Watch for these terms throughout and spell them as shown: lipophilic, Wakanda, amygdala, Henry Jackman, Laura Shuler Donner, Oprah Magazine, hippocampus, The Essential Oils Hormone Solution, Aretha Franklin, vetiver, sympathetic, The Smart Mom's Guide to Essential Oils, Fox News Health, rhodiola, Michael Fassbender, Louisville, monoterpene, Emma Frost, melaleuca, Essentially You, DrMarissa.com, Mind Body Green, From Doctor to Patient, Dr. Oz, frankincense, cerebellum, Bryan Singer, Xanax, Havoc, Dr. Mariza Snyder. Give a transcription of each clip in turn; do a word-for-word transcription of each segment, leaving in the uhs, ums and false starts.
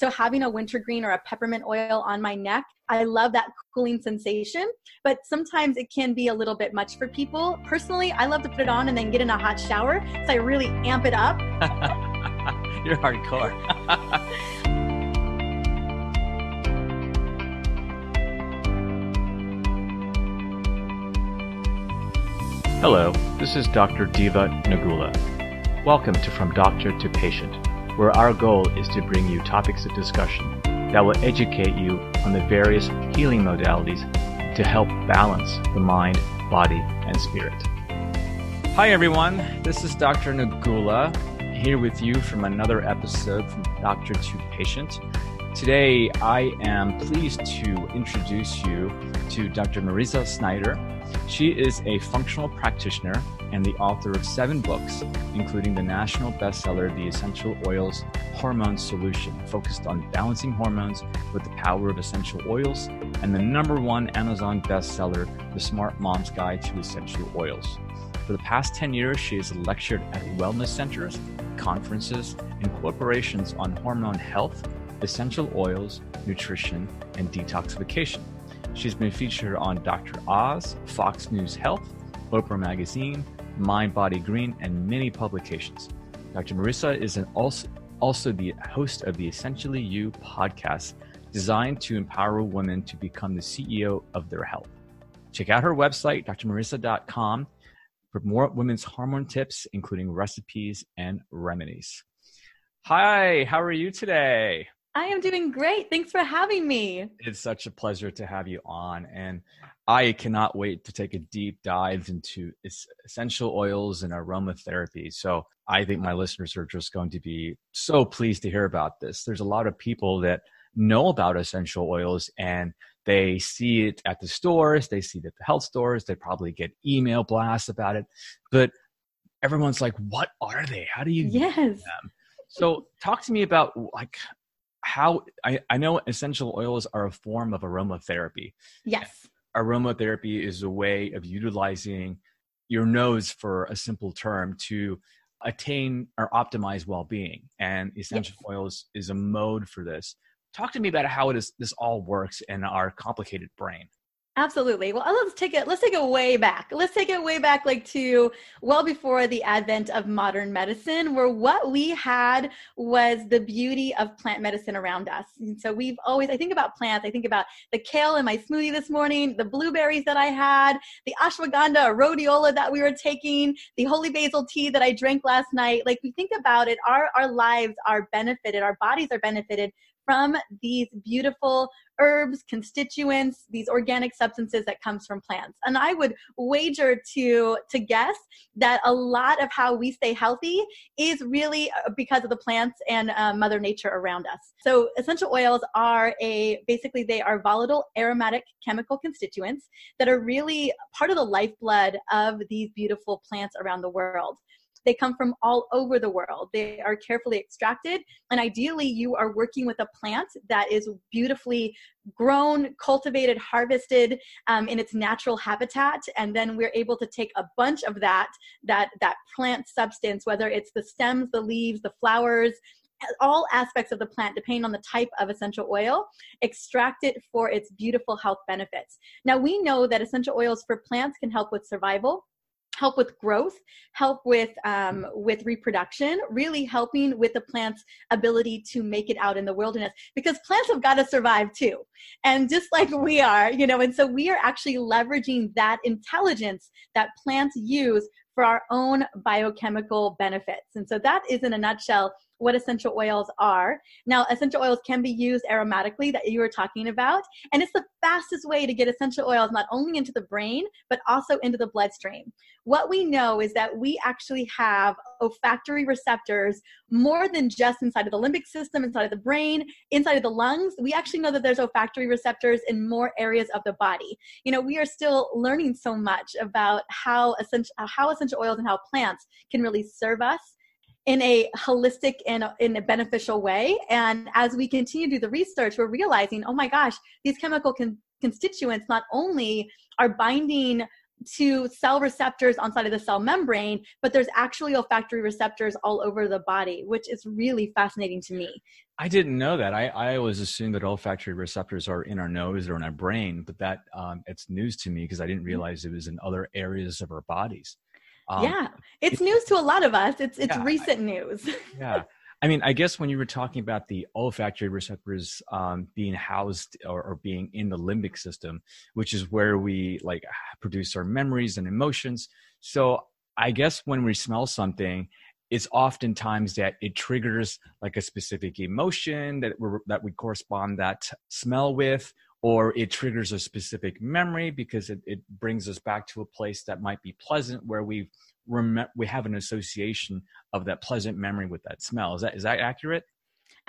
So having a wintergreen or a peppermint oil on my neck, I love that cooling sensation, but sometimes it can be a little bit much for people. Personally, I love to put it on and then get in a hot shower, so I really amp it up. You're hardcore. Hello, this is Doctor Diva Nagula. Welcome to From Doctor to Patient, where our goal is to bring you topics of discussion that will educate you on the various healing modalities to help balance the mind, body, and spirit. Hi everyone, this is Doctor Nagula, here with you from another episode from Doctor to Patient. Today, I am pleased to introduce you to Doctor Mariza Snyder. She is a functional practitioner and the author of seven books, including the national bestseller, The Essential Oils Hormone Solution, focused on balancing hormones with the power of essential oils, and the number one Amazon bestseller, The Smart Mom's Guide to Essential Oils. For the past ten years, she has lectured at wellness centers, conferences, and corporations on hormone health, essential oils, nutrition, and detoxification. She's been featured on Doctor Oz, Fox News Health, Oprah Magazine, Mind Body Green, and many publications. Doctor Mariza is an also, also the host of the Essentially You podcast, designed to empower women to become the C E O of their health. Check out her website, Dr Marissa dot com, for more women's hormone tips, including recipes and remedies. Hi, how are you today? I am doing great. Thanks for having me. It's such a pleasure to have you on. And I cannot wait to take a deep dive into essential oils and aromatherapy. So I think my listeners are just going to be so pleased to hear about this. There's a lot of people that know about essential oils and they see it at the stores. They see it at the health stores. They probably get email blasts about it. But everyone's like, what are they? How do you yes. get them? So talk to me about like, How I, I know essential oils are a form of aromatherapy. Yes. Aromatherapy is a way of utilizing your nose, for a simple term, to attain or optimize well-being. And essential yes. oils is a mode for this. Talk to me about how it is, this all works in our complicated brain. Absolutely. Well, let's take it, let's take it way back. Let's take it way back like to well before the advent of modern medicine, where what we had was the beauty of plant medicine around us. And so we've always, I think about plants, I think about the kale in my smoothie this morning, the blueberries that I had, the ashwagandha or rhodiola that we were taking, the holy basil tea that I drank last night. Like, we think about it, our, our lives are benefited, our bodies are benefited from these beautiful herbs, constituents, these organic substances that comes from plants. And I would wager to, to guess that a lot of how we stay healthy is really because of the plants and uh, Mother Nature around us. So essential oils are a, basically they are volatile aromatic chemical constituents that are really part of the lifeblood of these beautiful plants around the world. They come from all over the world. They are carefully extracted. And ideally, you are working with a plant that is beautifully grown, cultivated, harvested um, in its natural habitat. And then we're able to take a bunch of that, that, that plant substance, whether it's the stems, the leaves, the flowers, all aspects of the plant, depending on the type of essential oil, extract it for its beautiful health benefits. Now, we know that essential oils for plants can help with survival, help with growth, help with um, with reproduction, really helping with the plant's ability to make it out in the wilderness, because plants have got to survive too. And just like we are, you know, and so we are actually leveraging that intelligence that plants use for our own biochemical benefits. And so that is, in a nutshell, what essential oils are. Now, essential oils can be used aromatically, that you were talking about, and it's the fastest way to get essential oils not only into the brain, but also into the bloodstream. What we know is that we actually have olfactory receptors more than just inside of the limbic system, inside of the brain, inside of the lungs. We actually know that there's olfactory receptors in more areas of the body. You know, we are still learning so much about how essential, how essential oils and how plants can really serve us in a holistic and in a beneficial way. And as we continue to do the research, we're realizing, oh my gosh, these chemical con- constituents not only are binding to cell receptors inside of the cell membrane, but there's actually olfactory receptors all over the body, which is really fascinating to me. I didn't know that. I, I always assumed that olfactory receptors are in our nose or in our brain, but that um, it's news to me because I didn't realize it was in other areas of our bodies. Um, yeah, it's, it's news to a lot of us. It's it's yeah, recent I, news. Yeah. I mean, I guess when you were talking about the olfactory receptors um, being housed or, or being in the limbic system, which is where we like produce our memories and emotions. So I guess when we smell something, it's oftentimes that it triggers like a specific emotion that we that we correspond that smell with, or it triggers a specific memory because it, it brings us back to a place that might be pleasant where we've we have an association of that pleasant memory with that smell. Is that, is that accurate?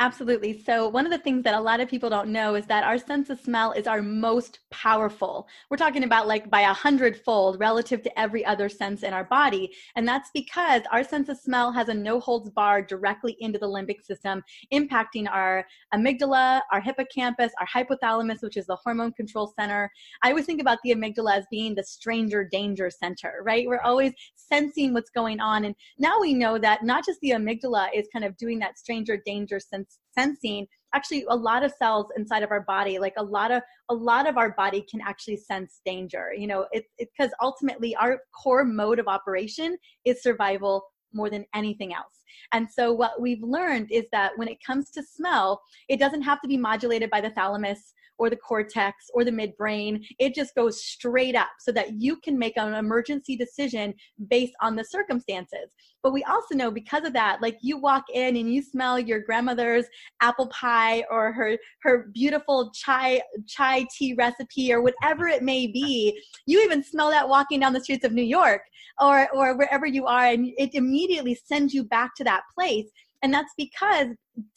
Absolutely. So one of the things that a lot of people don't know is that our sense of smell is our most powerful. We're talking about like by a hundredfold relative to every other sense in our body. And that's because our sense of smell has a no holds bar directly into the limbic system, impacting our amygdala, our hippocampus, our hypothalamus, which is the hormone control center. I always think about the amygdala as being the stranger danger center, right? We're always sensing what's going on. And now we know that not just the amygdala is kind of doing that stranger danger sense. Sensing, actually a lot of cells inside of our body, like a lot of a lot of our body can actually sense danger, you know, it's because ultimately our core mode of operation is survival more than anything else. And so what we've learned is that when it comes to smell, it doesn't have to be modulated by the thalamus or the cortex or the midbrain. It just goes straight up so that you can make an emergency decision based on the circumstances. But we also know because of that, like you walk in and you smell your grandmother's apple pie or her, her beautiful chai, chai tea recipe or whatever it may be, you even smell that walking down the streets of New York or, or wherever you are, and it immediately sends you back to that place. And that's because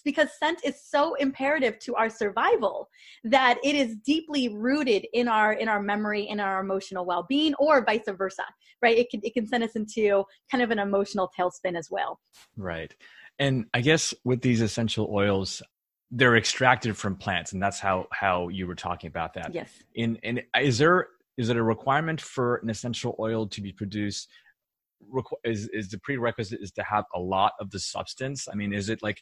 because scent is so imperative to our survival that it is deeply rooted in our in our memory, in our emotional well-being, or vice versa, right? It can it can send us into kind of an emotional tailspin as well. Right. And I guess with these essential oils, they're extracted from plants, and that's how how you were talking about that. Yes. In and is there is it a requirement for an essential oil to be produced? Is, is the prerequisite is to have a lot of the substance? I mean, is it like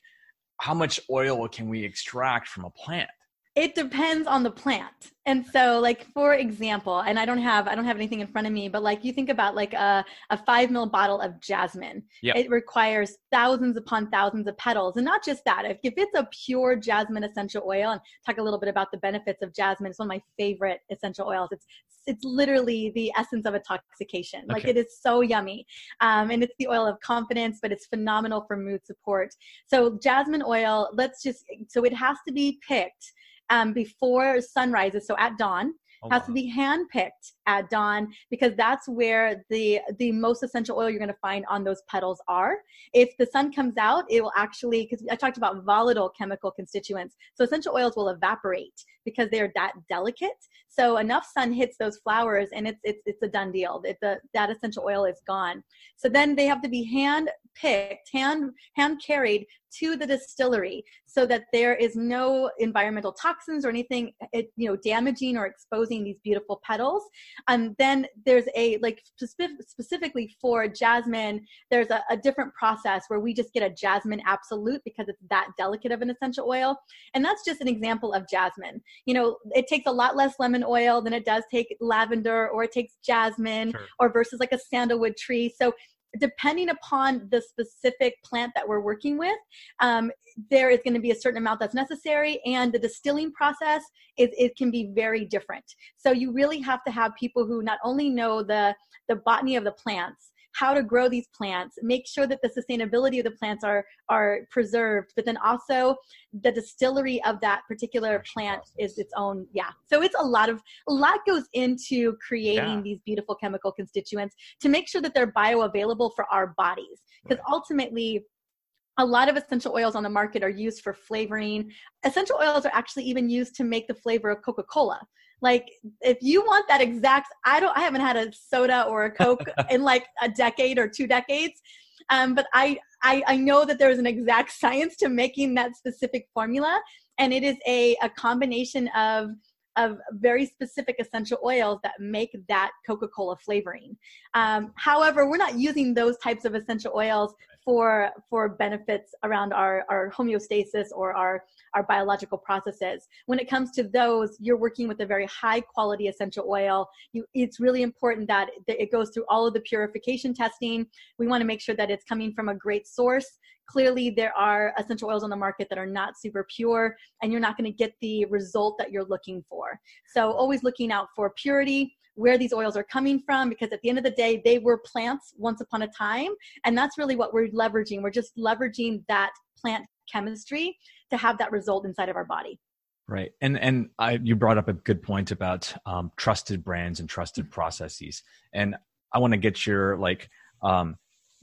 how much oil can we extract from a plant? It depends on the plant. And so like, for example, and I don't have, I don't have anything in front of me, but like you think about like a, a five mil bottle of jasmine, yep. It requires thousands upon thousands of petals. And not just that, if, if it's a pure jasmine essential oil, and talk a little bit about the benefits of jasmine, it's one of my favorite essential oils. It's, it's literally the essence of intoxication. Okay. Like it is so yummy. Um, and it's the oil of confidence, but it's phenomenal for mood support. So jasmine oil, let's just, so it has to be picked Um, before sunrise, so at dawn, oh, has to be handpicked at dawn because that's where the the most essential oil you're going to find on those petals are. If the sun comes out, it will actually, because I talked about volatile chemical constituents, so essential oils will evaporate because they are that delicate. So enough sun hits those flowers, and it's it's it's a done deal. It, the, that essential oil is gone. So then they have to be hand picked, hand hand carried to the distillery, so that there is no environmental toxins or anything, it, you know, damaging or exposing these beautiful petals. And then there's a, like specific, specifically for jasmine, there's a, a different process where we just get a jasmine absolute because it's that delicate of an essential oil. And that's just an example of jasmine. You know, it takes a lot less lemon oil than it does take lavender, or it takes jasmine, sure, or versus like a sandalwood tree. So depending upon the specific plant that we're working with, um, there is going to be a certain amount that's necessary, and the distilling process is, it can be very different. So you really have to have people who not only know the, the botany of the plants, how to grow these plants, make sure that the sustainability of the plants are, are preserved, but then also the distillery of that particular plant is its own. Yeah. So it's a lot of, a lot goes into creating yeah. these beautiful chemical constituents to make sure that they're bioavailable for our bodies. Because right. ultimately, a lot of essential oils on the market are used for flavoring. Essential oils are actually even used to make the flavor of Coca-Cola. Like if you want that exact, I don't, I haven't had a soda or a Coke in like a decade or two decades. Um, but I, I, I know that there's an exact science to making that specific formula. And it is a, a combination of of very specific essential oils that make that Coca-Cola flavoring. Um, however, we're not using those types of essential oils for for benefits around our, our homeostasis or our, our biological processes. When it comes to those, you're working with a very high quality essential oil. You, it's really important that it goes through all of the purification testing. We want to make sure that it's coming from a great source. Clearly, there are essential oils on the market that are not super pure, and you're not going to get the result that you're looking for. So always looking out for purity, where these oils are coming from, because at the end of the day, they were plants once upon a time. And that's really what we're leveraging. We're just leveraging that plant chemistry to have that result inside of our body. Right. And and I, you brought up a good point about um, trusted brands and trusted processes. And I want to get your, like, um,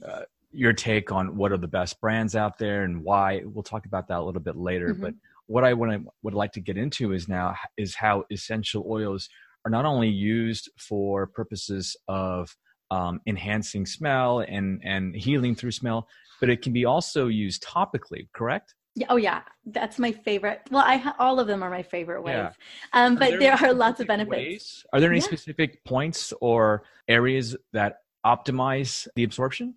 uh, your take on what are the best brands out there and why. We'll talk about that a little bit later. Mm-hmm. But what I would, would like to get into is now is how essential oils are not only used for purposes of um, enhancing smell and, and healing through smell, but it can be also used topically, correct? Oh yeah, that's my favorite. Well, I ha- all of them are my favorite ways, yeah. um, but are there, there are lots of benefits. Ways? Are there any yeah. specific points or areas that optimize the absorption?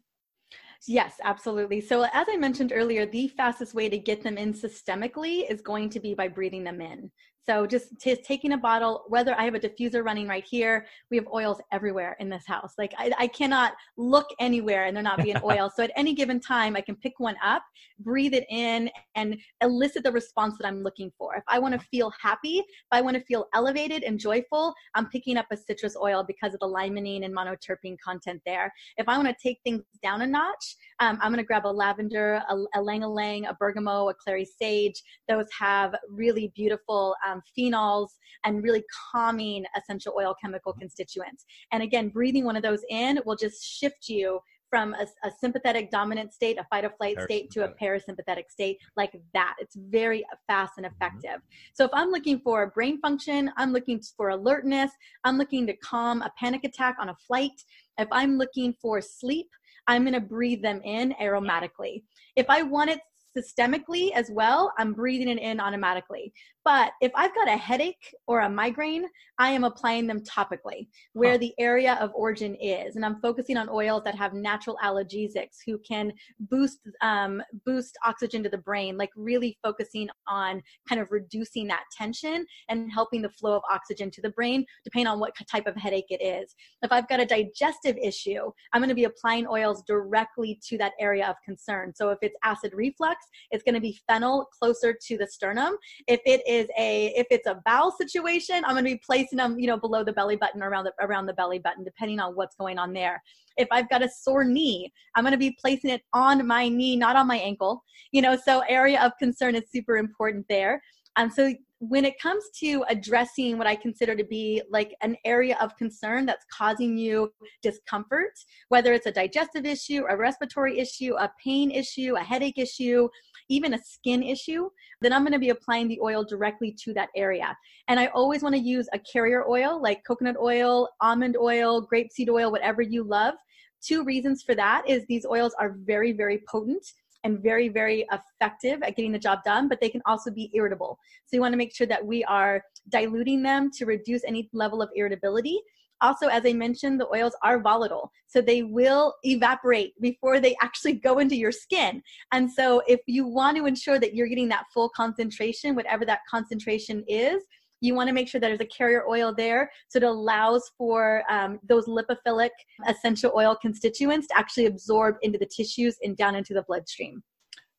Yes, absolutely. So as I mentioned earlier, the fastest way to get them in systemically is going to be by breathing them in. So just t- taking a bottle, whether I have a diffuser running right here, we have oils everywhere in this house. Like I, I cannot look anywhere and there not be an oil. So at any given time, I can pick one up, breathe it in, and elicit the response that I'm looking for. If I want to feel happy, if I want to feel elevated and joyful, I'm picking up a citrus oil because of the limonene and monoterpene content there. If I want to take things down a notch, um, I'm going to grab a lavender, a, a ylang-ylang, a bergamot, a clary sage. Those have really beautiful Um, Um, phenols and really calming essential oil chemical constituents. And again, breathing one of those in will just shift you from a, a sympathetic dominant state, a fight or flight state, to a parasympathetic state like that. It's very fast and effective. Mm-hmm. So if I'm looking for brain function, I'm looking for alertness, I'm looking to calm a panic attack on a flight, if I'm looking for sleep, I'm going to breathe them in aromatically. If I want it systemically as well, I'm breathing it in automatically. But if I've got a headache or a migraine, I am applying them topically where huh. the area of origin is. And I'm focusing on oils that have natural analgesics who can boost, um, boost oxygen to the brain, like really focusing on kind of reducing that tension and helping the flow of oxygen to the brain, depending on what type of headache it is. If I've got a digestive issue, I'm going to be applying oils directly to that area of concern. So if it's acid reflux, it's going to be fennel closer to the sternum. If it is a, if it's a bowel situation, I'm going to be placing them, you know, below the belly button, around the, around the belly button, depending on what's going on there. If I've got a sore knee, I'm going to be placing it on my knee, not on my ankle, you know, so area of concern is super important there. Um, so when it comes to addressing what I consider to be like an area of concern that's causing you discomfort, whether it's a digestive issue, a respiratory issue, a pain issue, a headache issue, even a skin issue, then I'm going to be applying the oil directly to that area. And I always want to use a carrier oil like coconut oil, almond oil, grapeseed oil, whatever you love. Two reasons for that is these oils are very, very potent and very, very effective at getting the job done, but they can also be irritable. So you want to make sure that we are diluting them to reduce any level of irritability. Also, as I mentioned, the oils are volatile, so they will evaporate before they actually go into your skin. And so if you want to ensure that you're getting that full concentration, whatever that concentration is, you want to make sure that there's a carrier oil there so it allows for um, those lipophilic essential oil constituents to actually absorb into the tissues and down into the bloodstream.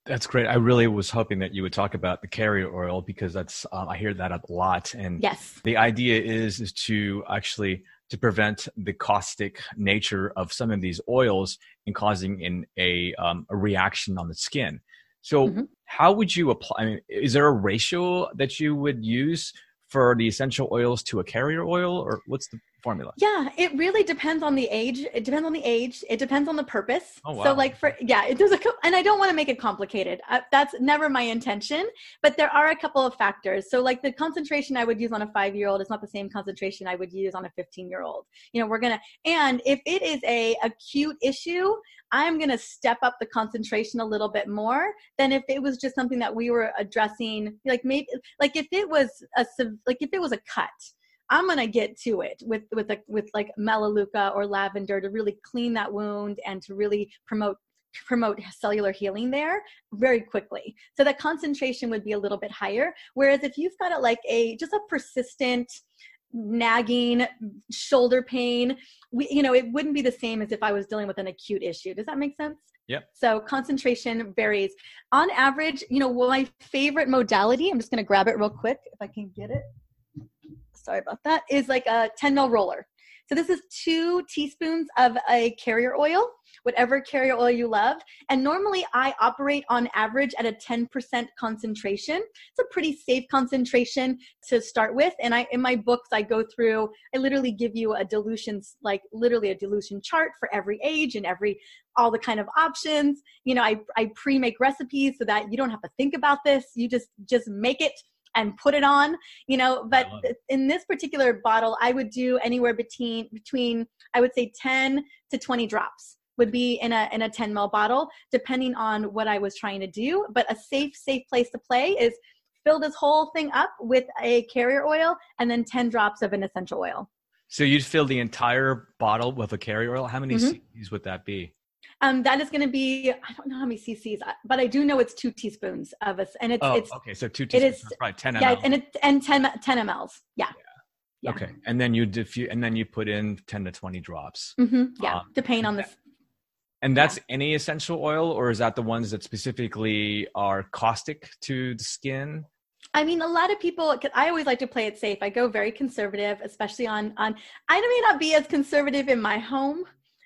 That's great. I really was hoping that you would talk about the carrier oil because that's um, I hear that a lot. And yes. the idea is is to actually to prevent the caustic nature of some of these oils and causing in a, um, a reaction on the skin. So mm-hmm. how would you apply? I mean, is there a ratio that you would use for the essential oils to a carrier oil, or what's the formula? Yeah, it really depends on the age. It depends on the age. It depends on the purpose. Oh, wow. So like for, yeah, it does a, and I don't want to make it complicated. Uh, that's never my intention, but there are a couple of factors. So like the concentration I would use on a five-year-old is not the same concentration I would use on a fifteen-year-old. You know, we're going to, and if it is a acute issue, I'm going to step up the concentration a little bit more than if it was just something that we were addressing. Like maybe, like if it was a, like if it was a cut, I'm going to get to it with, with, a, with like Melaleuca or lavender to really clean that wound and to really promote, promote cellular healing there very quickly. So the concentration would be a little bit higher. Whereas if you've got a, like a, just a persistent nagging shoulder pain, we, you know, it wouldn't be the same as if I was dealing with an acute issue. Does that make sense? Yep. So concentration varies. On average, you know, well, my favorite modality, I'm just going to grab it real quick if I can get it. Sorry about that, is like a ten mil roller. So this is two teaspoons of a carrier oil, whatever carrier oil you love. And normally I operate on average at a ten percent concentration. It's a pretty safe concentration to start with. And I, in my books, I go through, I literally give you a dilution, like literally a dilution chart for every age and every, all the kind of options. You know, I, I pre-make recipes so that you don't have to think about this. You just, just make it and put it on, you know, but in this particular bottle, I would do anywhere between, between, I would say ten to twenty drops would be in a, in a ten mil bottle, depending on what I was trying to do. But a safe, safe place to play is fill this whole thing up with a carrier oil and then ten drops of an essential oil. So you'd fill the entire bottle with a carrier oil. How many mm-hmm. C C's would that be? Um, that is going to be, I don't know how many C C's, but I do know it's two teaspoons of us. And it's, oh, it's okay. So two teaspoons, it is, right? ten milliliters. Yeah, and it, and ten, ten milliliters. Yeah. Yeah. Yeah. Okay. And then you diffuse, and then you put in ten to twenty drops. Mm-hmm. Yeah. Um, Depending on the. And that's yeah. any essential oil, or is that the ones that specifically are caustic to the skin? I mean, a lot of people, cause I always like to play it safe. I go very conservative, especially on, on, I may not be as conservative in my home,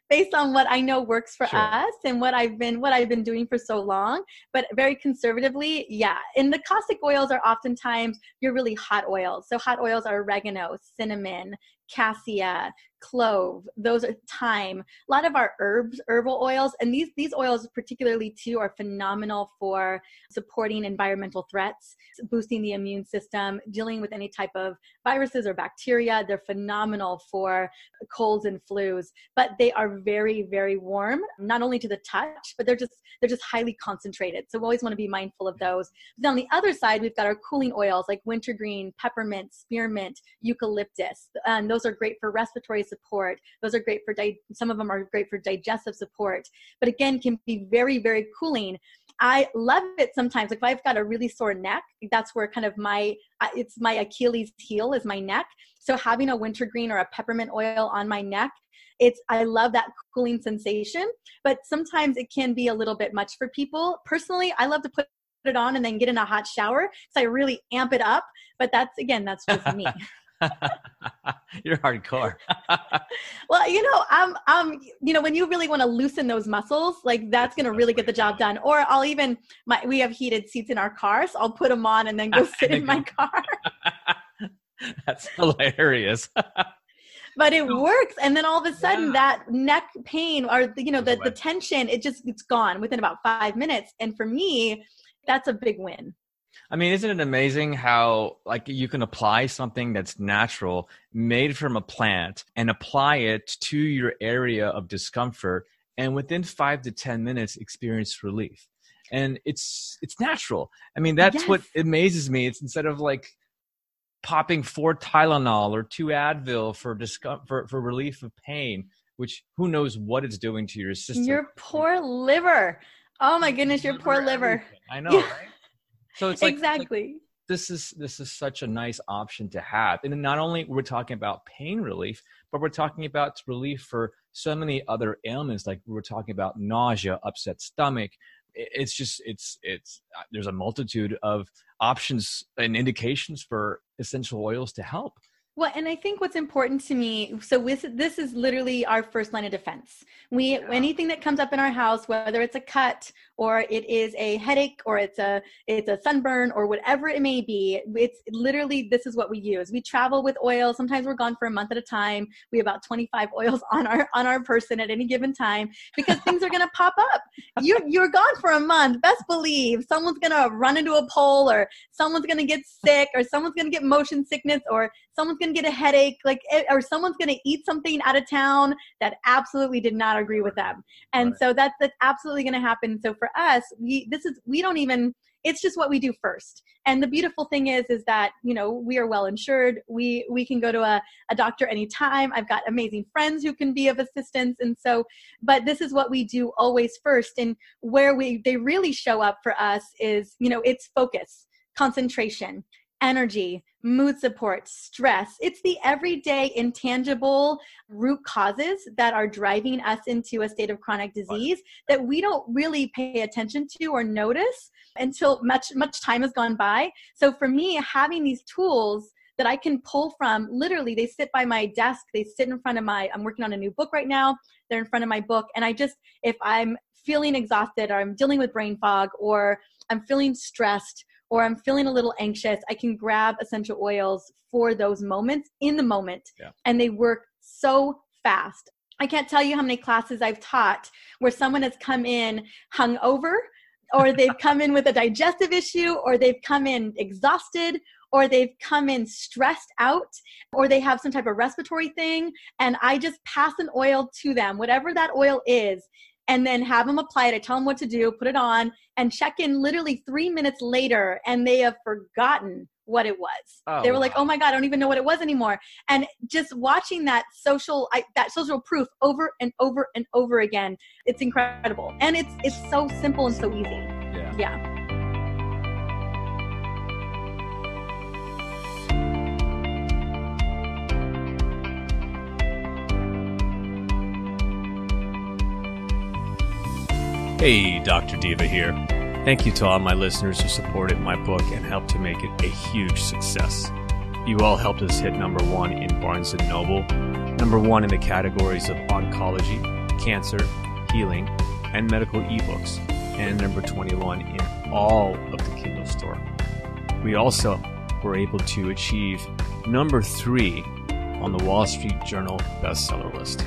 based on what I know works for sure. us and what I've been, what I've been doing for so long, but very conservatively. Yeah. And the caustic oils are oftentimes your really hot oils. So hot oils are oregano, cinnamon, cassia, clove, those are thyme, a lot of our herbs, herbal oils. And these, these oils particularly too are phenomenal for supporting environmental threats, boosting the immune system, dealing with any type of viruses or bacteria. They're phenomenal for colds and flus, but they are very, very warm, not only to the touch, but they're just, they're just highly concentrated. So we always want to be mindful of those. But then on the other side, we've got our cooling oils like wintergreen, peppermint, spearmint, eucalyptus, and those are great for respiratory support. Those are great for, di- some of them are great for digestive support, but again, can be very, very cooling. I love it sometimes. Like if I've got a really sore neck, that's where kind of my, it's my Achilles heel is my neck. So having a wintergreen or a peppermint oil on my neck, it's, I love that cooling sensation, but sometimes it can be a little bit much for people. Personally, I love to put it on and then get in a hot shower. So I really amp it up, but that's, again, that's just me. You're hardcore. Well, you know, um, um, you know, when you really want to loosen those muscles, like that's going to really get the job done. Or I'll even, my, we have heated seats in our car, so I'll put them on and then go sit in my car. That's hilarious. But it works. And then all of a sudden yeah. that neck pain or, you know, the, the tension, it just, it's gone within about five minutes. And for me, that's a big win. I mean, isn't it amazing how like you can apply something that's natural, made from a plant, and apply it to your area of discomfort, and within five to ten minutes experience relief. And it's it's natural. I mean, that's yes. what amazes me. It's instead of like popping four Tylenol or two Advil for discomfort for, for relief of pain, which who knows what it's doing to your system. Your poor liver. Oh my goodness, your poor liver. I know, right? So it's like, exactly. It's like, this is, this is such a nice option to have. And not only we're talking about pain relief, but we're talking about relief for so many other ailments. Like we're talking about nausea, upset stomach. It's just, it's, it's, there's a multitude of options and indications for essential oils to help. Well, and I think what's important to me, so with, this is literally our first line of defense. We, yeah. anything that comes up in our house, whether it's a cut or it is a headache or it's a, it's a sunburn or whatever it may be, it's literally, this is what we use. We travel with oil. Sometimes we're gone for a month at a time. We have about twenty-five oils on our, on our person at any given time because things are going to pop up. You, you're gone for a month. Best believe someone's going to run into a pole or someone's going to get sick or someone's going to get motion sickness or someone's going get a headache, like, or someone's going to eat something out of town that absolutely did not agree with them. And right. so that's, that's absolutely going to happen. So for us, we, this is, we don't even, it's just what we do first. And the beautiful thing is, is that, you know, we are well insured. We, we can go to a, a doctor anytime. I've got amazing friends who can be of assistance. And so, but this is what we do always first. And where we, they really show up for us is, you know, it's focus, concentration, energy, mood support, stress. It's the everyday intangible root causes that are driving us into a state of chronic disease that we don't really pay attention to or notice until much, much time has gone by. So for me, having these tools that I can pull from, literally, they sit by my desk, they sit in front of my, I'm working on a new book right now, they're in front of my book. And I just, if I'm feeling exhausted or I'm dealing with brain fog or I'm feeling stressed or I'm feeling a little anxious, I can grab essential oils for those moments in the moment. Yeah. And they work so fast. I can't tell you how many classes I've taught where someone has come in hungover or they've come in with a digestive issue or they've come in exhausted or they've come in stressed out, or they have some type of respiratory thing. And I just pass an oil to them, whatever that oil is, and then have them apply it. I tell them what to do, put it on, and check in literally three minutes later, and they have forgotten what it was. Oh, they were wow. like, oh my God, I don't even know what it was anymore. And just watching that social, I, that social proof over and over and over again, it's incredible. And it's, it's so simple and so easy. Yeah. Yeah. Hey, Doctor Diva here. Thank you to all my listeners who supported my book and helped to make it a huge success. You all helped us hit number one in Barnes and Noble, number one in the categories of oncology, cancer, healing, and medical ebooks, and number twenty-one in all of the Kindle store. We also were able to achieve number three on the Wall Street Journal bestseller list.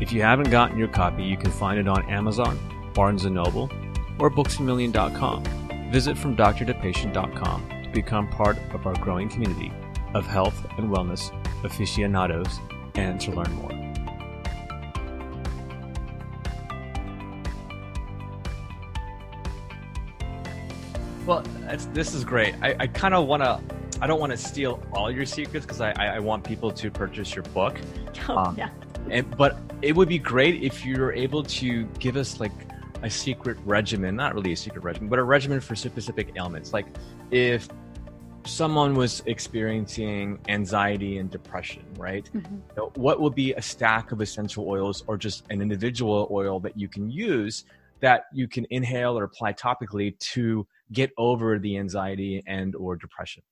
If you haven't gotten your copy, you can find it on Amazon, Barnes and Noble, or books a million dot com. Visit from doctor to patient dot com to become part of our growing community of health and wellness aficionados and to learn more. Well, it's, this is great. I, I kind of want to, I don't want to steal all your secrets because I, I want people to purchase your book. Oh, um, yeah. And, but it would be great if you're able to give us like a secret regimen, not really a secret regimen, but a regimen for specific ailments. Like if someone was experiencing anxiety and depression, right? Mm-hmm. You know, what would be a stack of essential oils or just an individual oil that you can use that you can inhale or apply topically to get over the anxiety and or depression?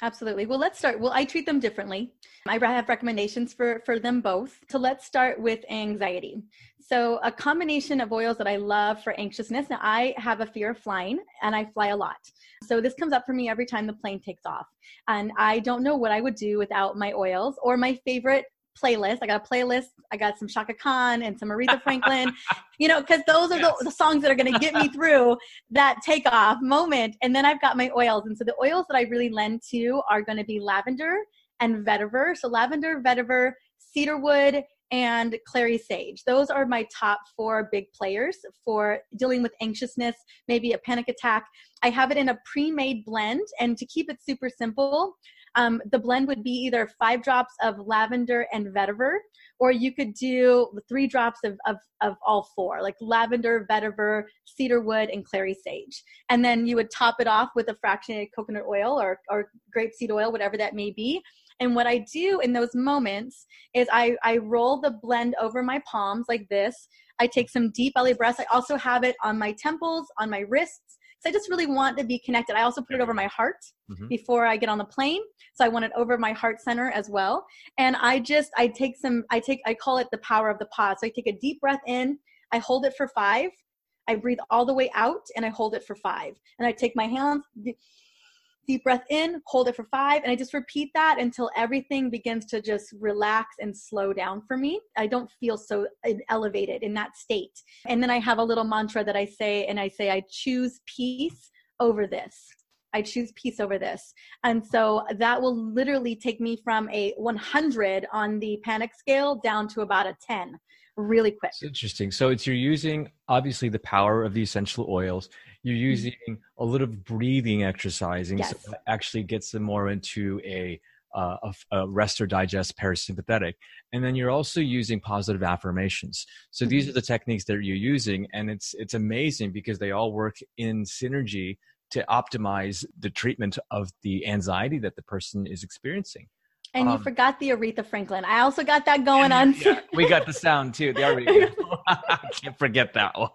Absolutely. Well, let's start. Well, I treat them differently. I have recommendations for, for them both. So let's start with anxiety. So a combination of oils that I love for anxiousness. Now I have a fear of flying and I fly a lot. So this comes up for me every time the plane takes off and I don't know what I would do without my oils or my favorite playlist. I got a playlist. I got some Shaka Khan and some Aretha Franklin, you know, because those are yes. the, the songs that are going to get me through that takeoff moment. And then I've got my oils. And so the oils that I really lend to are going to be lavender and vetiver. So lavender, vetiver, cedarwood, and clary sage. Those are my top four big players for dealing with anxiousness, maybe a panic attack. I have it in a pre-made blend. And to keep it super simple, Um, the blend would be either five drops of lavender and vetiver, or you could do three drops of, of, of all four, like lavender, vetiver, cedarwood, and clary sage. And then you would top it off with a fractionated coconut oil or, or grapeseed oil, whatever that may be. And what I do in those moments is I, I roll the blend over my palms like this. I take some deep belly breaths. I also have it on my temples, on my wrists, So I just really want to be connected. I also put it over my heart mm-hmm. before I get on the plane. So I want it over my heart center as well. And I just, I take some, I take, I call it the power of the pause. So I take a deep breath in, I hold it for five, I breathe all the way out and I hold it for five. And I take my hands, deep breath in, hold it for five. And I just repeat that until everything begins to just relax and slow down for me. I don't feel so elevated in that state. And then I have a little mantra that I say, and I say, I choose peace over this. I choose peace over this. And so that will literally take me from a one hundred on the panic scale down to about a ten really quick. It's interesting. So it's, you're using obviously the power of the essential oils. You're using mm-hmm. a little breathing exercising. Yes. So that actually gets them more into a, uh, a, a rest or digest parasympathetic. And then you're also using positive affirmations. So mm-hmm. these are the techniques that you're using. And it's, it's amazing because they all work in synergy to optimize the treatment of the anxiety that the person is experiencing. And um, you forgot the Aretha Franklin. I also got that going on. Yeah, we got the sound too. The Aretha. I can't forget that one.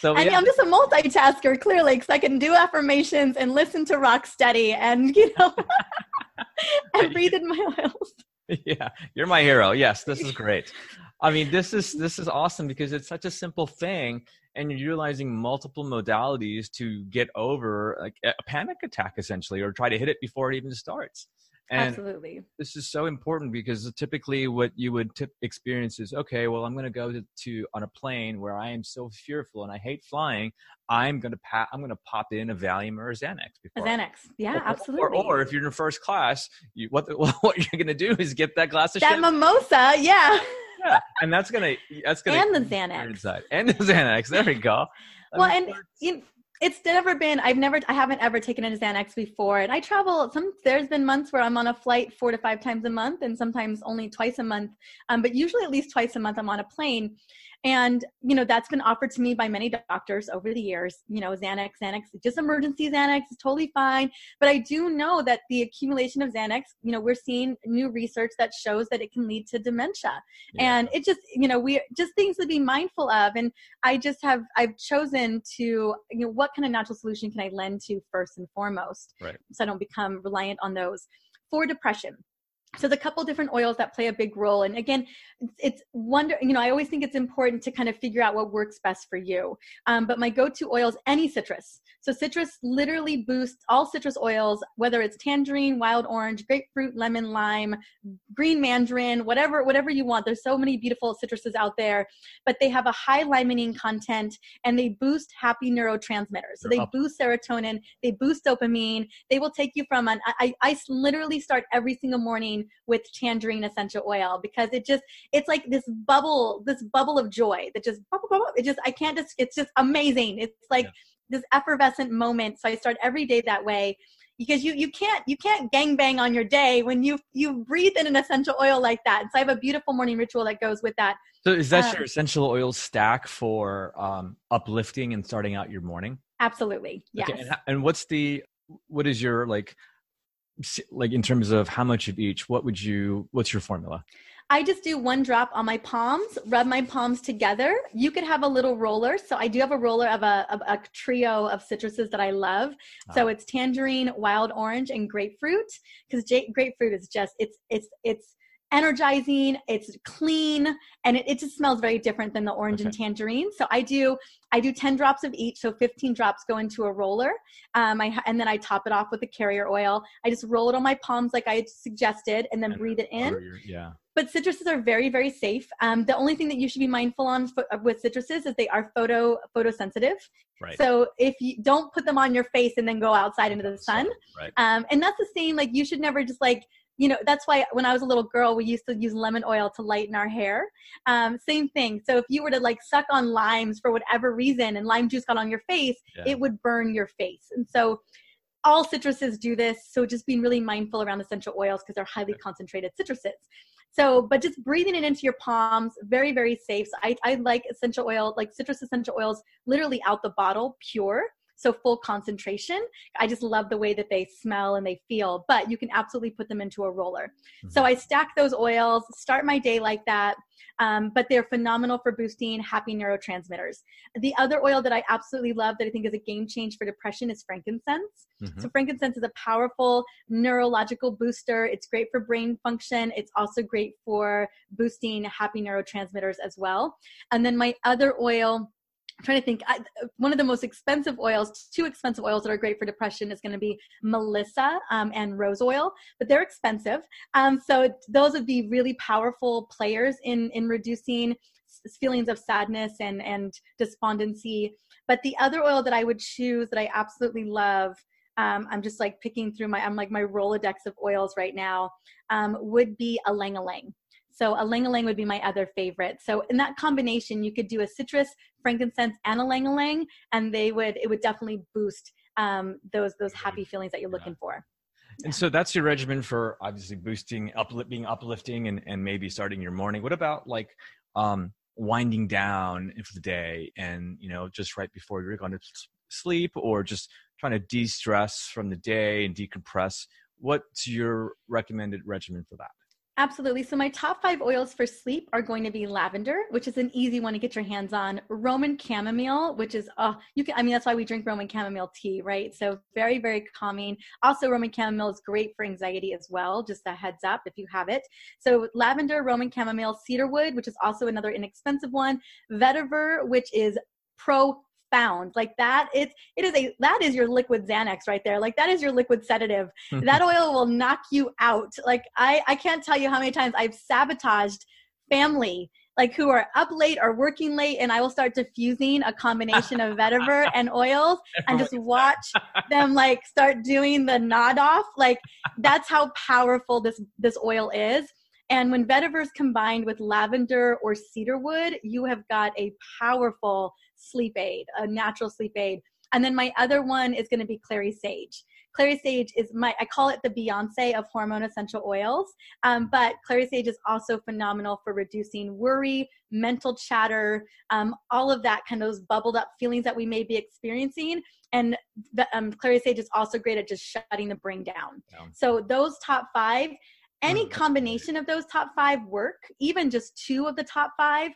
So and yeah. I'm just a multitasker, clearly, because I can do affirmations and listen to rock steady and, you know, and breathe in my oils. Yeah, you're my hero. Yes, this is great. I mean, this is this is awesome because it's such a simple thing. And you're utilizing multiple modalities to get over like a panic attack, essentially, or try to hit it before it even starts. And absolutely. This is so important because typically what you would tip experience is, okay, well, I'm going to go to, to on a plane where I am so fearful and I hate flying. I'm going to pa- I'm going to pop in a Valium or a Xanax. Before a Xanax. Yeah, or, absolutely. Or, or if you're in first class, you, what the, what you're going to do is get that glass of that shit. Mimosa. Yeah. Yeah, and that's gonna that's gonna and the Xanax inside. and the Xanax. There we go. Well, and you know, it's never been. I've never. I haven't ever taken a Xanax before. And I travel. Some there's been months where I'm on a flight four to five times a month, and sometimes only twice a month. Um, but usually at least twice a month, I'm on a plane. And, you know, that's been offered to me by many doctors over the years, you know, Xanax, Xanax, just emergency Xanax is totally fine. But I do know that the accumulation of Xanax, you know, we're seeing new research that shows that it can lead to dementia. Yeah. And it just, you know, we just things to be mindful of. And I just have, I've chosen to, you know, what kind of natural solution can I lend to first and foremost? Right. So I don't become reliant on those for depression. So there's a couple different oils that play a big role. And again, it's wonder, you know, I always think it's important to kind of figure out what works best for you. Um, but my go-to oils, any citrus. So citrus literally boosts all citrus oils, whether it's tangerine, wild orange, grapefruit, lemon, lime, green mandarin, whatever, whatever you want. There's so many beautiful citruses out there, but they have a high limonene content and they boost happy neurotransmitters. So they boost serotonin, they boost dopamine. They will take you from an, I, I literally start every single morning with tangerine essential oil because it just, it's like this bubble, this bubble of joy that just, bubble, bubble, it just, I can't just, it's just amazing. It's like yeah. this effervescent moment. So I start every day that way because you, you can't, you can't gangbang on your day when you, you breathe in an essential oil like that. And so I have a beautiful morning ritual that goes with that. So is that um, your essential oil stack for um, uplifting and starting out your morning? Absolutely. Yes. Okay. And, and what's the, what is your like, like in terms of how much of each, what would you, what's your formula? I just do one drop on my palms, rub my palms together. You could have a little roller. So I do have a roller of a, of a trio of citruses that I love. Ah. So it's tangerine, wild orange, and grapefruit because j- grapefruit is just, it's, it's, it's, energizing, it's clean, and it, it just smells very different than the orange okay. and tangerine. So I do I do ten drops of each, so fifteen drops go into a roller, um, I, and then I top it off with the carrier oil. I just roll it on my palms like I suggested, and then and breathe it in. Your, yeah. But citruses are very, very safe. Um, the only thing that you should be mindful on fo- with citruses is they are photo photosensitive. Right. So if you don't put them on your face and then go outside into the sun, right. um, and that's the same. Like you should never just like. You know, that's why when I was a little girl, we used to use lemon oil to lighten our hair. Um, same thing. So if you were to like suck on limes for whatever reason and lime juice got on your face, yeah. it would burn your face. And so all citruses do this. So just being really mindful around essential oils because they're highly okay. concentrated citruses. So, but just breathing it into your palms, very, very safe. So I, I like essential oil, like citrus essential oils, literally out the bottle, pure. So full concentration. I just love the way that they smell and they feel, but you can absolutely put them into a roller. Mm-hmm. So I stack those oils, start my day like that. Um, but they're phenomenal for boosting happy neurotransmitters. The other oil that I absolutely love that I think is a game change for depression is frankincense. Mm-hmm. So frankincense is a powerful neurological booster. It's great for brain function. It's also great for boosting happy neurotransmitters as well. And then my other oil, I'm trying to think, I, one of the most expensive oils, two expensive oils that are great for depression is going to be Melissa um, and rose oil, but they're expensive. Um, so those would be really powerful players in, in reducing feelings of sadness and, and despondency. But the other oil that I would choose that I absolutely love, um, I'm just like picking through my, I'm like my Rolodex of oils right now, um, would be ylang-ylang. So ylang-ylang would be my other favorite. So in that combination, you could do a citrus, frankincense, and ylang-ylang, and they would it would definitely boost um, those those happy feelings that you're looking yeah. for. Yeah. And so that's your regimen for obviously boosting, upli- being uplifting, and and maybe starting your morning. What about like um, winding down for the day, and you know just right before you're going to sleep, or just trying to de-stress from the day and decompress? What's your recommended regimen for that? Absolutely. So my top five oils for sleep are going to be lavender, which is an easy one to get your hands on. Roman chamomile, which is, oh, you can, I mean, that's why we drink Roman chamomile tea, right? So very, very calming. Also, Roman chamomile is great for anxiety as well. Just a heads up if you have it. So lavender, Roman chamomile, cedarwood, which is also another inexpensive one. Vetiver, which is pro found like that. It's, it is a, that is your liquid Xanax right there. Like that is your liquid sedative. That oil will knock you out. Like I, I can't tell you how many times I've sabotaged family, like who are up late or working late. And I will start diffusing a combination of vetiver and oils and just watch them like start doing the nod off. Like that's how powerful this, this oil is. And when vetiver is combined with lavender or cedarwood, you have got a powerful sleep aid, a natural sleep aid. And then my other one is going to be clary sage. Clary sage is my, I call it the Beyonce of hormone essential oils, um, but clary sage is also phenomenal for reducing worry, mental chatter, um, all of that kind of those bubbled up feelings that we may be experiencing. And the, um, clary sage is also great at just shutting the brain down. Yeah. So those top five, any combination of those top five work, even just two of the top five.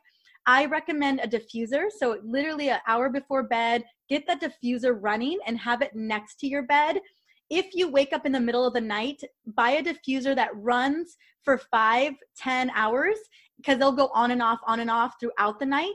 I recommend a diffuser. So literally an hour before bed, get that diffuser running and have it next to your bed. If you wake up in the middle of the night, buy a diffuser that runs for five, ten hours, because they'll go on and off, on and off throughout the night.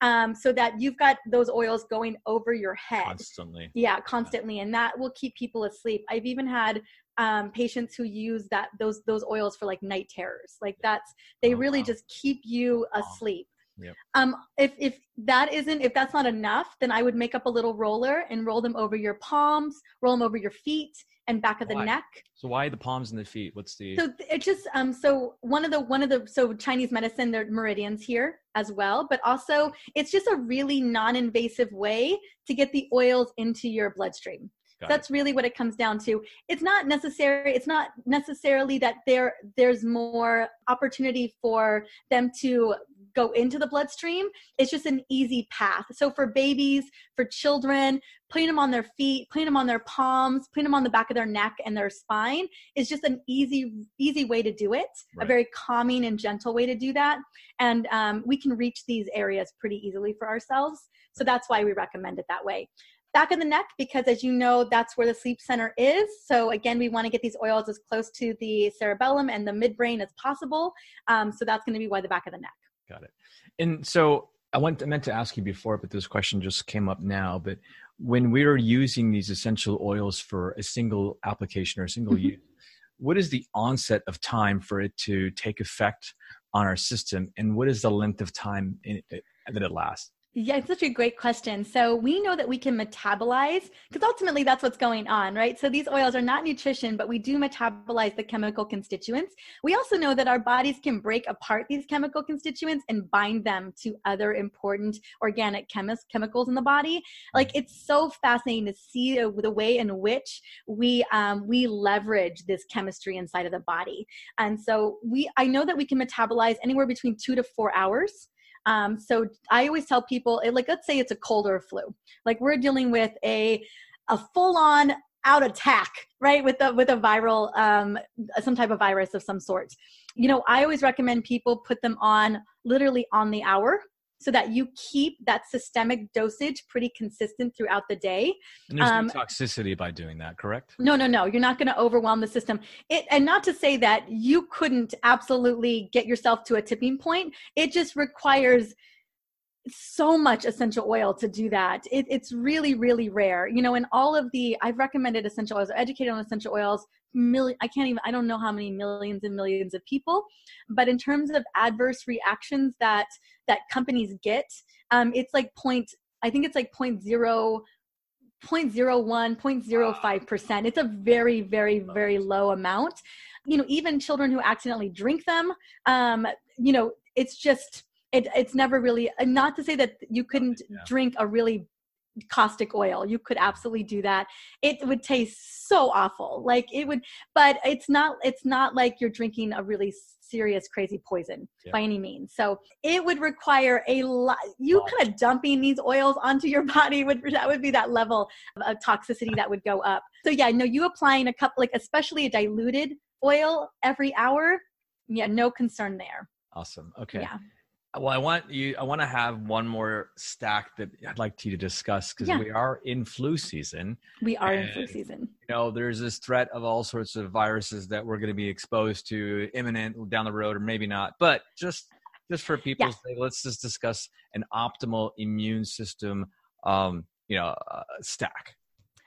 Um, so that you've got those oils going over your head. Constantly. Yeah, constantly. Yeah. And that will keep people asleep. I've even had um, patients who use that those those oils for like night terrors. Like that's, they oh, really wow. just keep you asleep. Wow. Yep. Um, if, if that isn't, if that's not enough, then I would make up a little roller and roll them over your palms, roll them over your feet and back of the why? neck. So why the palms and the feet? What's the, so it just, um, so one of the, one of the, so Chinese medicine, there are meridians here as well, but also it's just a really non-invasive way to get the oils into your bloodstream. So that's really what it comes down to. It's not necessary. It's not necessarily that there there's more opportunity for them to go into the bloodstream. It's just an easy path. So for babies, for children, putting them on their feet, putting them on their palms, putting them on the back of their neck and their spine is just an easy, easy way to do it. Right. A very calming and gentle way to do that. And um, we can reach these areas pretty easily for ourselves. So that's why we recommend it that way. Back of the neck, because as you know, that's where the sleep center is. So again, we want to get these oils as close to the cerebellum and the midbrain as possible. Um, so that's going to be why the back of the neck. Got it. And so I went to, meant to ask you before, but this question just came up now. But when we are using these essential oils for a single application or a single mm-hmm. use, what is the onset of time for it to take effect on our system? And what is the length of time in it, that it lasts? Yeah, it's such a great question. So we know that we can metabolize, because ultimately that's what's going on, right? So these oils are not nutrition, but we do metabolize the chemical constituents. We also know that our bodies can break apart these chemical constituents and bind them to other important organic chemis- chemicals in the body. Like it's so fascinating to see the way in which we um, we leverage this chemistry inside of the body. And so we, I know that we can metabolize anywhere between two to four hours. Um, so I always tell people, like, let's say it's a cold or a flu, like we're dealing with a, a full-on out attack, right? With the, with a viral, um, some type of virus of some sort. You know, I always recommend people put them on literally on the hour, so that you keep that systemic dosage pretty consistent throughout the day. And there's um, no toxicity by doing that, correct? No, no, no. You're not going to overwhelm the system. It, and not to say that you couldn't absolutely get yourself to a tipping point. It just requires so much essential oil to do that. It, it's really, really rare. You know, in all of the, I've recommended essential oils, educated on essential oils, million, I can't even, I don't know how many millions and millions of people, but in terms of adverse reactions that, that companies get, um, it's like point, I think it's like point zero, point zero one, point zero five percent. It's a very, very, very low amount. You know, even children who accidentally drink them, um, you know, it's just, It, it's never really, not to say that you couldn't yeah. drink a really caustic oil. You could absolutely do that. It would taste so awful. Like it would, but it's not, it's not like you're drinking a really serious, crazy poison yeah. by any means. So it would require a lot, you wow. kind of dumping these oils onto your body would, that would be that level of toxicity that would go up. So yeah, no, you applying a cup, like especially a diluted oil every hour. Yeah. No concern there. Awesome. Okay. Yeah. Well, I want you, I want to have one more stack that I'd like you to discuss because yeah. we are in flu season. We are and, in flu season. You know, there's this threat of all sorts of viruses that we're going to be exposed to imminent down the road, or maybe not, but just, just for people's yeah. sake, let's just discuss an optimal immune system, um, you know, uh, stack.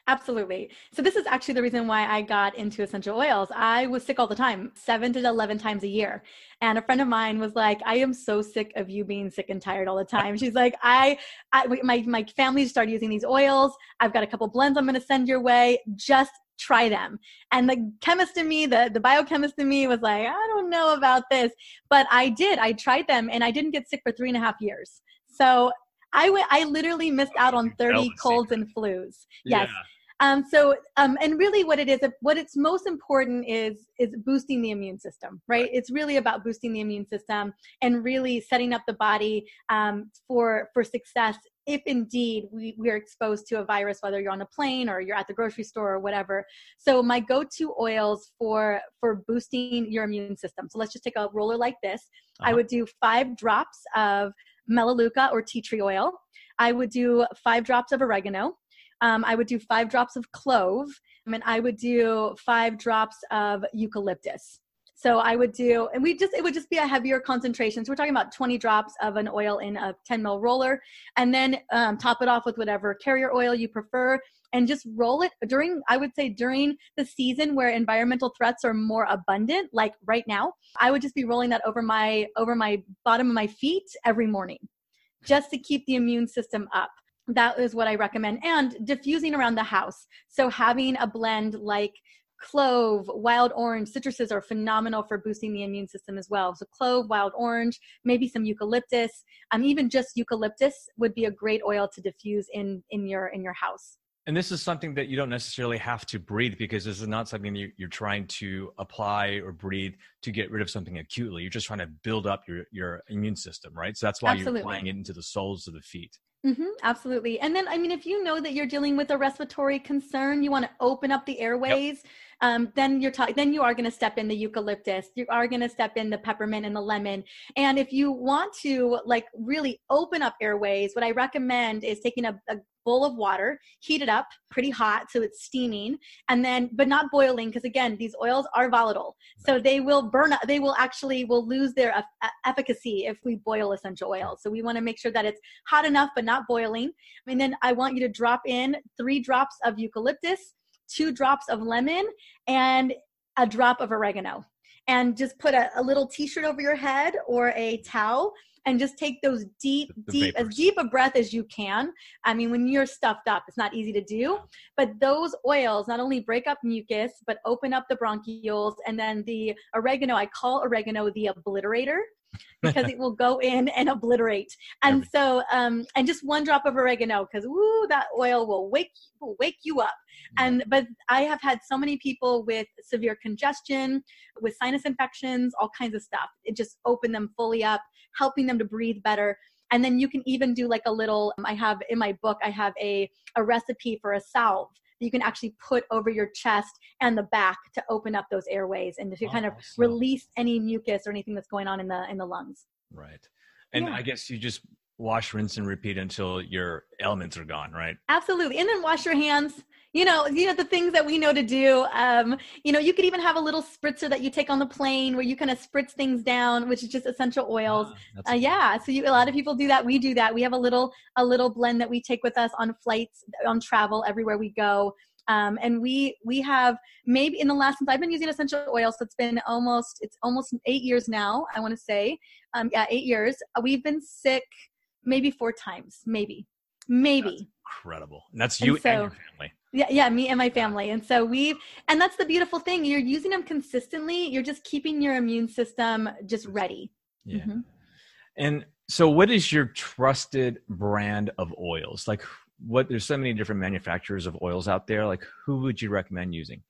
Absolutely. So this is actually the reason why I got into essential oils. I was sick all the time, seven to eleven times a year. And a friend of mine was like, I am so sick of you being sick and tired all the time. She's like, I, I my, my family started using these oils. I've got a couple blends I'm going to send your way. Just try them. And the chemist in me, the, the biochemist in me was like, I don't know about this, but I did. I tried them and I didn't get sick for three and a half years. So I went, I literally missed out on thirty colds and flus. Yes. Yeah. Um, so, um, and really what it is, what it's most important is, is boosting the immune system, right? It's really about boosting the immune system and really setting up the body, um, for, for success. If indeed we, we are exposed to a virus, whether you're on a plane or you're at the grocery store or whatever. So my go-to oils for, for boosting your immune system. So let's just take a roller like this. Uh-huh. I would do five drops of melaleuca or tea tree oil. I would do five drops of oregano. Um, I would do five drops of clove, and I would do five drops of eucalyptus. So I would do, and we just, it would just be a heavier concentration. So we're talking about twenty drops of an oil in a ten mil roller, and then um, top it off with whatever carrier oil you prefer and just roll it during, I would say during the season where environmental threats are more abundant, like right now, I would just be rolling that over my, over my bottom of my feet every morning just to keep the immune system up. That is what I recommend, and diffusing around the house. So having a blend like clove, wild orange, citruses are phenomenal for boosting the immune system as well. So clove, wild orange, maybe some eucalyptus. Um, even just eucalyptus would be a great oil to diffuse in, in your, in your house. And this is something that you don't necessarily have to breathe, because this is not something that you're trying to apply or breathe to get rid of something acutely. You're just trying to build up your, your immune system, right? So that's why Absolutely. You're applying it into the soles of the feet. Mm-hmm, absolutely. And then, I mean, if you know that you're dealing with a respiratory concern, you want to open up the airways, yep. um, then you're ta- then you are going to step in the eucalyptus. You are going to step in the peppermint and the lemon. And if you want to like really open up airways, what I recommend is taking a, a bowl of water, heat it up pretty hot so it's steaming, and then, but not boiling, because again, these oils are volatile. So they will burn up. They will actually will lose their e- efficacy if we boil essential oils. So we want to make sure that it's hot enough, but not not boiling. And then I want you to drop in three drops of eucalyptus, two drops of lemon, and a drop of oregano. And just put a, a little t-shirt over your head or a towel and just take those deep, the deep, vapors. As deep a breath as you can. I mean, when you're stuffed up, it's not easy to do, but those oils not only break up mucus, but open up the bronchioles. And then the oregano, I call oregano the obliterator. because it will go in and obliterate. And so, um, and just one drop of oregano, because woo, that oil will wake will wake you up. And but I have had so many people with severe congestion, with sinus infections, all kinds of stuff. It just opened them fully up, helping them to breathe better. And then you can even do like a little, I have in my book, I have a, a recipe for a salve that you can actually put over your chest and the back to open up those airways and to oh, kind of awesome. release any mucus or anything that's going on in the, in the lungs. Right. And yeah. I guess you just wash, rinse, and repeat until your elements are gone, right? Absolutely. And then wash your hands. You know, you know, the things that we know to do, um, you know, you could even have a little spritzer that you take on the plane where you kind of spritz things down, which is just essential oils. Uh, uh, yeah. So you, a lot of people do that. We do that. We have a little, a little blend that we take with us on flights, on travel, everywhere we go. Um, and we, we have maybe in the last, since I've been using essential oils, so it's been almost, it's almost eight years now, I want to say, um, yeah, eight years. We've been sick maybe four times, maybe, maybe. That's incredible. And that's you and, so, and your family. Yeah, yeah, me and my family. And so we've, and that's the beautiful thing. You're using them consistently. You're just keeping your immune system just ready. Yeah. Mm-hmm. And so what is your trusted brand of oils? Like what, there's so many different manufacturers of oils out there. Like who would you recommend using?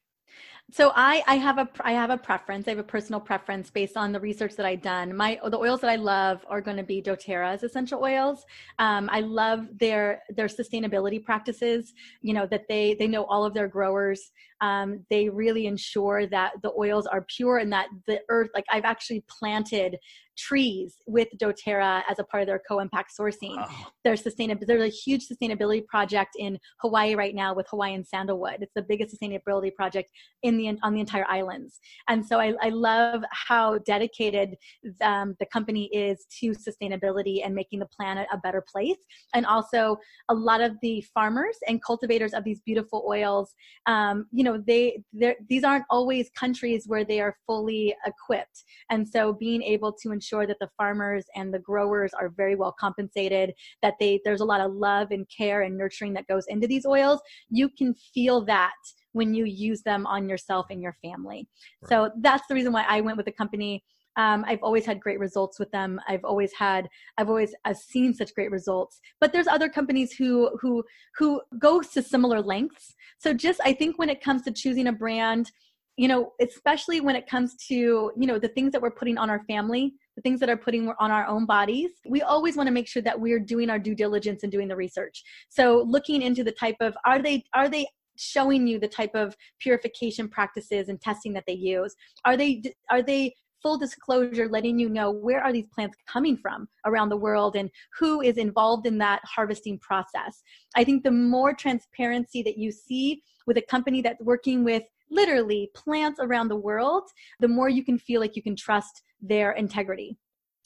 So I, I have a, I have a preference. I have a personal preference based on the research that I've done. My, the oils that I love are going to be doTERRA's essential oils. Um, I love their, their sustainability practices, you know, that they, they know all of their growers. Um, they really ensure that the oils are pure and that the earth, like I've actually planted trees with doTERRA as a part of their co-impact sourcing. Wow. They're sustainable. There's a huge sustainability project in Hawaii right now with Hawaiian sandalwood. It's the biggest sustainability project in the, on the entire islands. And so I, I love how dedicated um, the company is to sustainability and making the planet a better place. And also a lot of the farmers and cultivators of these beautiful oils, um, you know, they, these aren't always countries where they are fully equipped. And so being able to ensure that the farmers and the growers are very well compensated, that they, there's a lot of love and care and nurturing that goes into these oils. You can feel that when you use them on yourself and your family. Right. So that's the reason why I went with the company. Um, I've always had great results with them. I've always had, I've always I've seen such great results, but there's other companies who, who, who go to similar lengths. So just, I think when it comes to choosing a brand, you know, especially when it comes to, you know, the things that we're putting on our family, the things that are putting on our own bodies, we always want to make sure that we're doing our due diligence and doing the research. So looking into the type of, are they, are they, showing you the type of purification practices and testing that they use? Are they, are they, full disclosure, letting you know where are these plants coming from around the world and who is involved in that harvesting process. I think the more transparency that you see with a company that's working with literally plants around the world, the more you can feel like you can trust their integrity.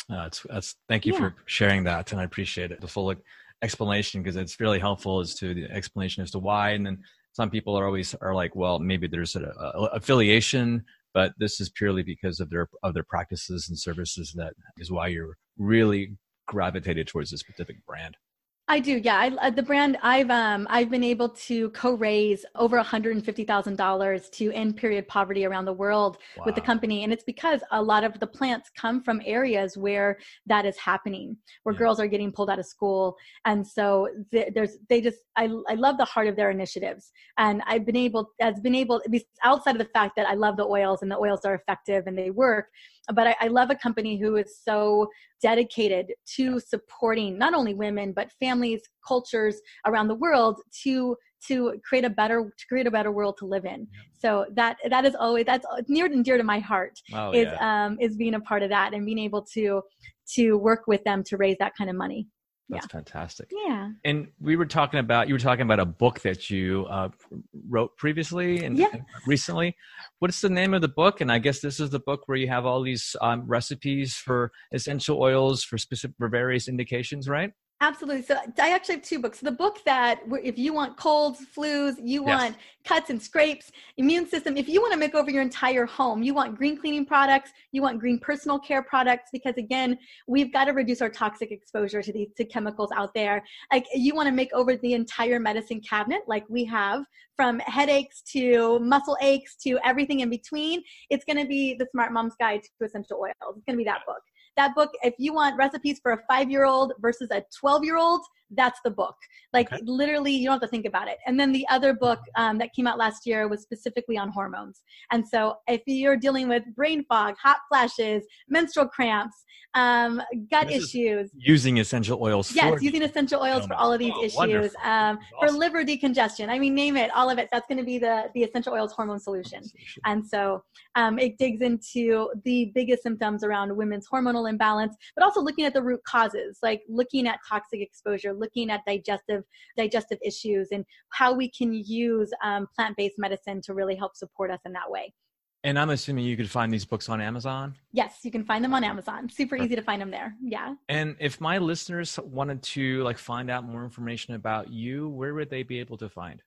Uh, that's, that's, thank you yeah. for sharing that. And I appreciate it. The full explanation, because it's really helpful as to the explanation as to why. And then some people are always are like, well, maybe there's an affiliation, but this is purely because of their of their practices and services. That is why you're really gravitated towards a specific brand. I do, yeah. I, the brand I've um I've been able to co-raise over one hundred fifty thousand dollars to end period poverty around the world wow. with the company, and it's because a lot of the plants come from areas where that is happening, where yeah. girls are getting pulled out of school, and so th- there's they just I I love the heart of their initiatives, and I've been able has been able outside of the fact that I love the oils and the oils are effective and they work. But I, I love a company who is so dedicated to supporting not only women, but families, cultures around the world to, to create a better, to create a better world to live in. Yeah. So that, that is always, that's near and dear to my heart oh, is, yeah. um, is being a part of that and being able to, to work with them to raise that kind of money. That's yeah. fantastic. Yeah. And we were talking about, you were talking about a book that you uh, wrote previously and, yes. and recently. What's the name of the book? And I guess this is the book where you have all these um, recipes for essential oils for specific, for various indications, right? Absolutely. So I actually have two books. So the book that if you want colds, flus, you want yes. cuts and scrapes, immune system, if you want to make over your entire home, you want green cleaning products, you want green personal care products, because again, we've got to reduce our toxic exposure to these to chemicals out there. Like you want to make over the entire medicine cabinet like we have, from headaches to muscle aches to everything in between. It's going to be The Smart Mom's Guide to Essential Oils. It's going to be that book. that book, if you want recipes for a five-year-old versus a twelve-year-old, that's the book. Like okay. literally, you don't have to think about it. And then the other book um, that came out last year was specifically on hormones. And so if you're dealing with brain fog, hot flashes, menstrual cramps, um, gut issues. Using essential oils. Yes, using essential oils oh, for all of these oh, issues. Um, awesome. For liver decongestion. I mean, name it, all of it. That's going to be the, the essential oils hormone solution. And so um, it digs into the biggest symptoms around women's hormonal imbalance, but also looking at the root causes, like looking at toxic exposure, looking at digestive digestive issues and how we can use um, plant-based medicine to really help support us in that way. And I'm assuming you could find these books on Amazon? Yes, you can find them on Amazon. Super easy to find them there. Yeah. And if my listeners wanted to like find out more information about you, where would they be able to find?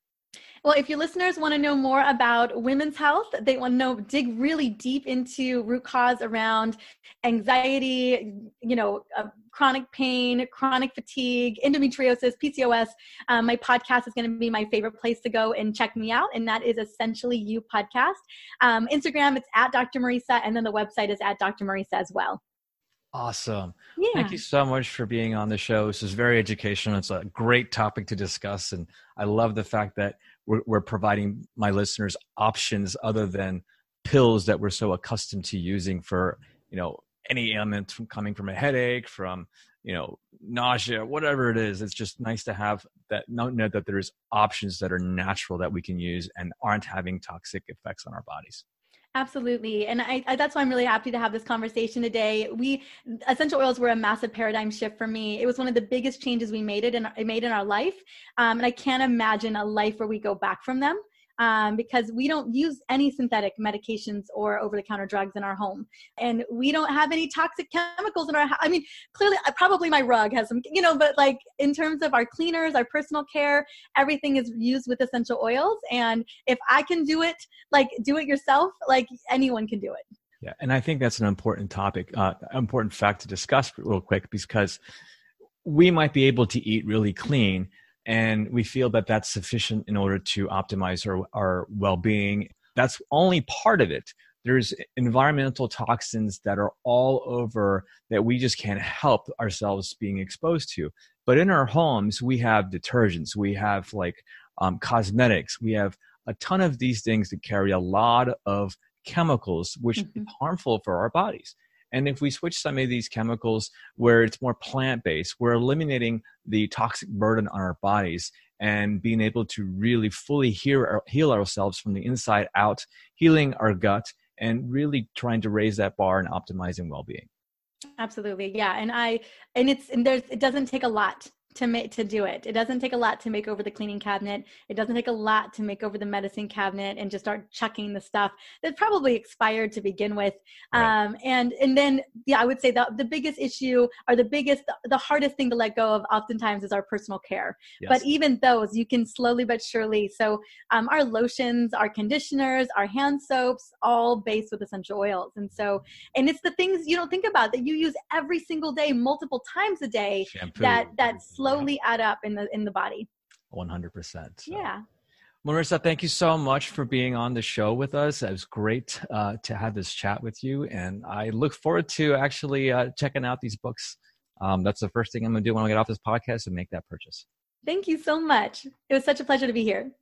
Well, if your listeners want to know more about women's health, they want to know, dig really deep into root cause around anxiety, you know, uh, chronic pain, chronic fatigue, endometriosis, P C O S. Um, my podcast is going to be my favorite place to go and check me out. And that is Essentially You Podcast. Um, Instagram, it's at Doctor Marisa. And then the website is at Doctor Marisa as well. Awesome. Yeah. Thank you so much for being on the show. This is very educational. It's a great topic to discuss. And I love the fact that we're, we're providing my listeners options other than pills that we're so accustomed to using for, you know, any ailment from coming from a headache, from, you know, nausea, whatever it is. It's just nice to have that, know that there's options that are natural that we can use and aren't having toxic effects on our bodies. Absolutely. And I, I, that's why I'm really happy to have this conversation today. We, essential oils were a massive paradigm shift for me. It was one of the biggest changes we made it in, made in our life. Um, and I can't imagine a life where we go back from them. Um, because we don't use any synthetic medications or over-the-counter drugs in our home. And we don't have any toxic chemicals in our house. I mean, clearly, probably my rug has some, you know, but like in terms of our cleaners, our personal care, everything is used with essential oils. And if I can do it, like do it yourself, like anyone can do it. Yeah. And I think that's an important topic, uh, important fact to discuss real quick, because we might be able to eat really clean, and we feel that that's sufficient in order to optimize our, our well-being. That's only part of it. There's environmental toxins that are all over that we just can't help ourselves being exposed to. But in our homes, we have detergents. We have like um, cosmetics. We have a ton of these things that carry a lot of chemicals, which mm-hmm. is harmful for our bodies. And if we switch some of these chemicals where it's more plant-based, we're eliminating the toxic burden on our bodies and being able to really fully heal ourselves from the inside out, healing our gut, and really trying to raise that bar and optimizing well-being. Absolutely. Yeah. And I, and it's, and there's, it doesn't take a lot to make, to do it. It doesn't take a lot to make over the cleaning cabinet. It doesn't take a lot to make over the medicine cabinet and just start chucking the stuff that probably expired to begin with. Right. Um, and, and then, yeah, I would say that the biggest issue or the biggest, the hardest thing to let go of oftentimes is our personal care, yes. but even those you can slowly but surely. So, um, our lotions, our conditioners, our hand soaps, all based with essential oils. And so, and it's the things you don't think about that you use every single day, multiple times a day. Shampoo. that, that's slowly add up in the in the body. one hundred percent. So. Yeah. Marisa, thank you so much for being on the show with us. It was great uh, to have this chat with you. And I look forward to actually uh, checking out these books. Um, that's the first thing I'm going to do when I get off this podcast and make that purchase. Thank you so much. It was such a pleasure to be here.